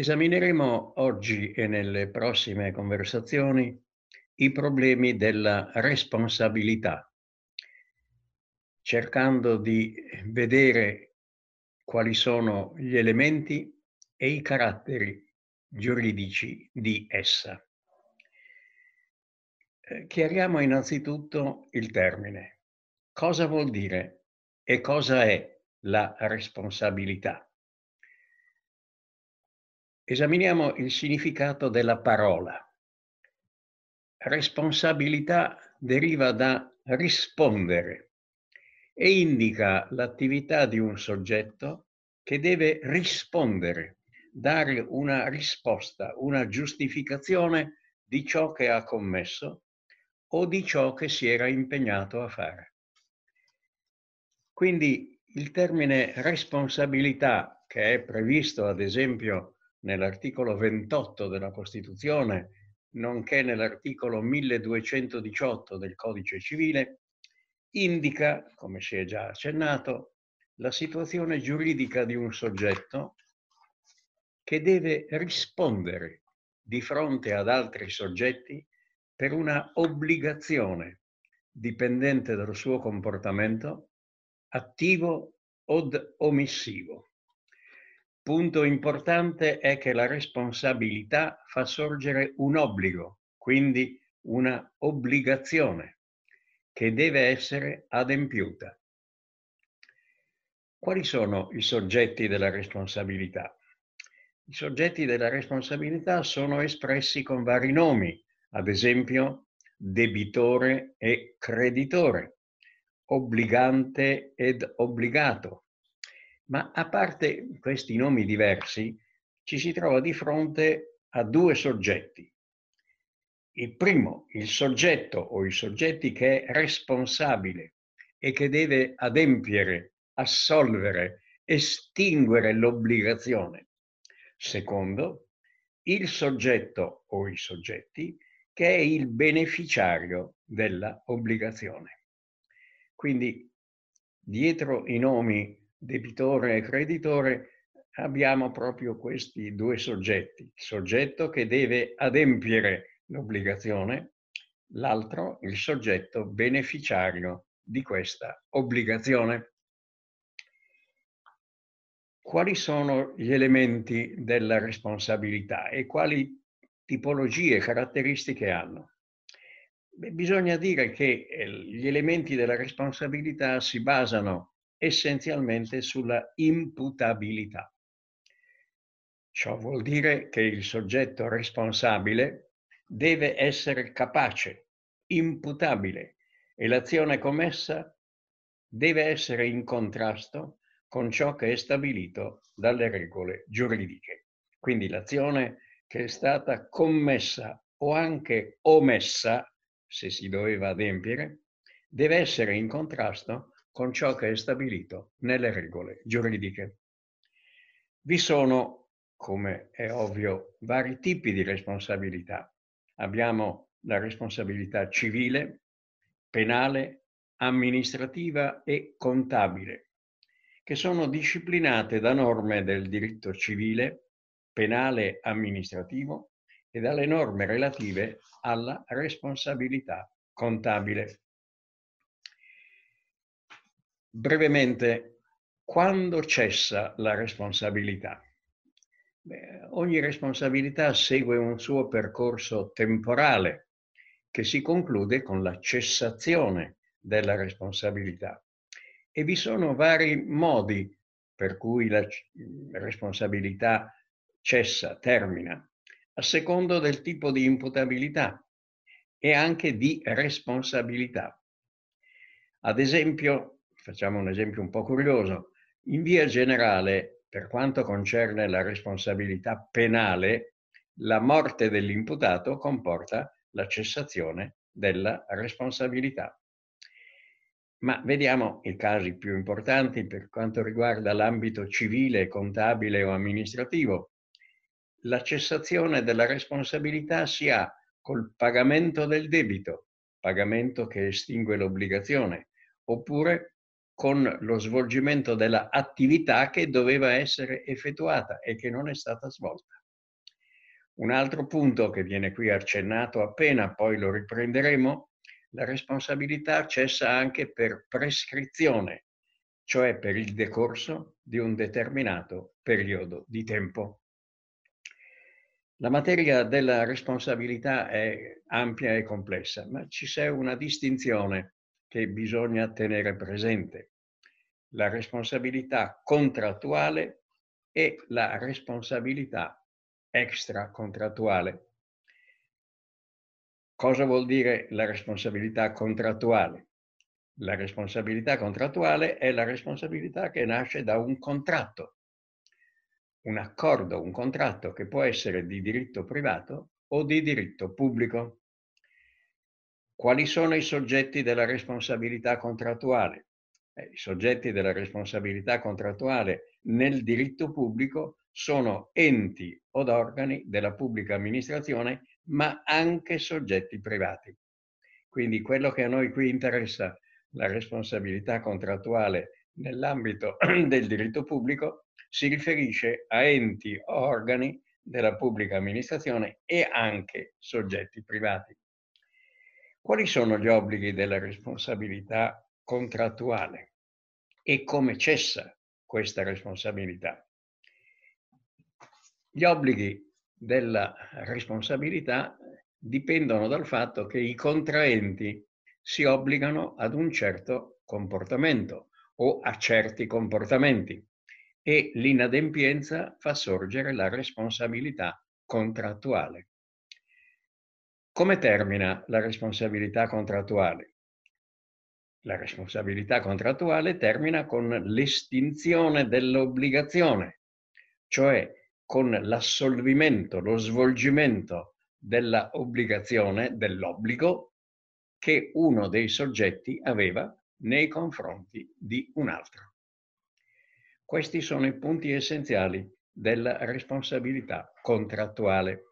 Esamineremo oggi e nelle prossime conversazioni i problemi della responsabilità, cercando di vedere quali sono gli elementi e i caratteri giuridici di essa. Chiariamo innanzitutto il termine. Cosa vuol dire e cosa è la responsabilità? Esaminiamo il significato della parola. Responsabilità deriva da rispondere e indica l'attività di un soggetto che deve rispondere, dare una risposta, una giustificazione di ciò che ha commesso o di ciò che si era impegnato a fare. Quindi il termine responsabilità, che è previsto ad esempio nell'articolo 28 della Costituzione, nonché nell'articolo 1218 del Codice Civile, indica, come si è già accennato, la situazione giuridica di un soggetto che deve rispondere di fronte ad altri soggetti per una obbligazione dipendente dal suo comportamento attivo od omissivo. Punto importante è che la responsabilità fa sorgere un obbligo, quindi una obbligazione che deve essere adempiuta. Quali sono i soggetti della responsabilità? I soggetti della responsabilità sono espressi con vari nomi, ad esempio debitore e creditore, obbligante ed obbligato. Ma a parte questi nomi diversi, ci si trova di fronte a due soggetti. Il primo, il soggetto o i soggetti che è responsabile e che deve adempiere, assolvere, estinguere l'obbligazione. Secondo, il soggetto o i soggetti che è il beneficiario della obbligazione. Quindi, dietro i nomi debitore e creditore abbiamo proprio questi due soggetti, il soggetto che deve adempiere l'obbligazione, l'altro il soggetto beneficiario di questa obbligazione. Quali sono gli elementi della responsabilità e quali tipologie e caratteristiche hanno? Beh, bisogna dire che gli elementi della responsabilità si basano essenzialmente sulla imputabilità. Ciò vuol dire che il soggetto responsabile deve essere capace, imputabile, e l'azione commessa deve essere in contrasto con ciò che è stabilito dalle regole giuridiche. Quindi l'azione che è stata commessa o anche omessa, se si doveva adempiere, deve essere in contrasto con ciò che è stabilito nelle regole giuridiche. Vi sono, come è ovvio, vari tipi di responsabilità. Abbiamo la responsabilità civile, penale, amministrativa e contabile, che sono disciplinate da norme del diritto civile, penale, amministrativo e dalle norme relative alla responsabilità contabile. Brevemente, quando cessa la responsabilità? Beh, ogni responsabilità segue un suo percorso temporale che si conclude con la cessazione della responsabilità. E vi sono vari modi per cui la responsabilità cessa, termina, a secondo del tipo di imputabilità e anche di responsabilità. Ad esempio, facciamo un esempio un po' curioso. In via generale, per quanto concerne la responsabilità penale, la morte dell'imputato comporta la cessazione della responsabilità. Ma vediamo i casi più importanti per quanto riguarda l'ambito civile, contabile o amministrativo. La cessazione della responsabilità si ha col pagamento del debito, pagamento che estingue l'obbligazione, oppure con lo svolgimento della attività che doveva essere effettuata e che non è stata svolta. Un altro punto che viene qui accennato appena, poi lo riprenderemo, la responsabilità cessa anche per prescrizione, cioè per il decorso di un determinato periodo di tempo. La materia della responsabilità è ampia e complessa, ma ci c'è una distinzione che bisogna tenere presente: la responsabilità contrattuale e la responsabilità extracontrattuale. Cosa vuol dire la responsabilità contrattuale? La responsabilità contrattuale è la responsabilità che nasce da un contratto, un accordo, un contratto che può essere di diritto privato o di diritto pubblico. Quali sono i soggetti della responsabilità contrattuale? I soggetti della responsabilità contrattuale nel diritto pubblico sono enti od organi della pubblica amministrazione, ma anche soggetti privati. Quindi quello che a noi qui interessa, la responsabilità contrattuale nell'ambito del diritto pubblico, si riferisce a enti o organi della pubblica amministrazione e anche soggetti privati. Quali sono gli obblighi della responsabilità contrattuale e come cessa questa responsabilità? Gli obblighi della responsabilità dipendono dal fatto che i contraenti si obbligano ad un certo comportamento o a certi comportamenti e l'inadempienza fa sorgere la responsabilità contrattuale. Come termina la responsabilità contrattuale? La responsabilità contrattuale termina con l'estinzione dell'obbligazione, cioè con l'assolvimento, lo svolgimento della obbligazione, dell'obbligo che uno dei soggetti aveva nei confronti di un altro. Questi sono i punti essenziali della responsabilità contrattuale.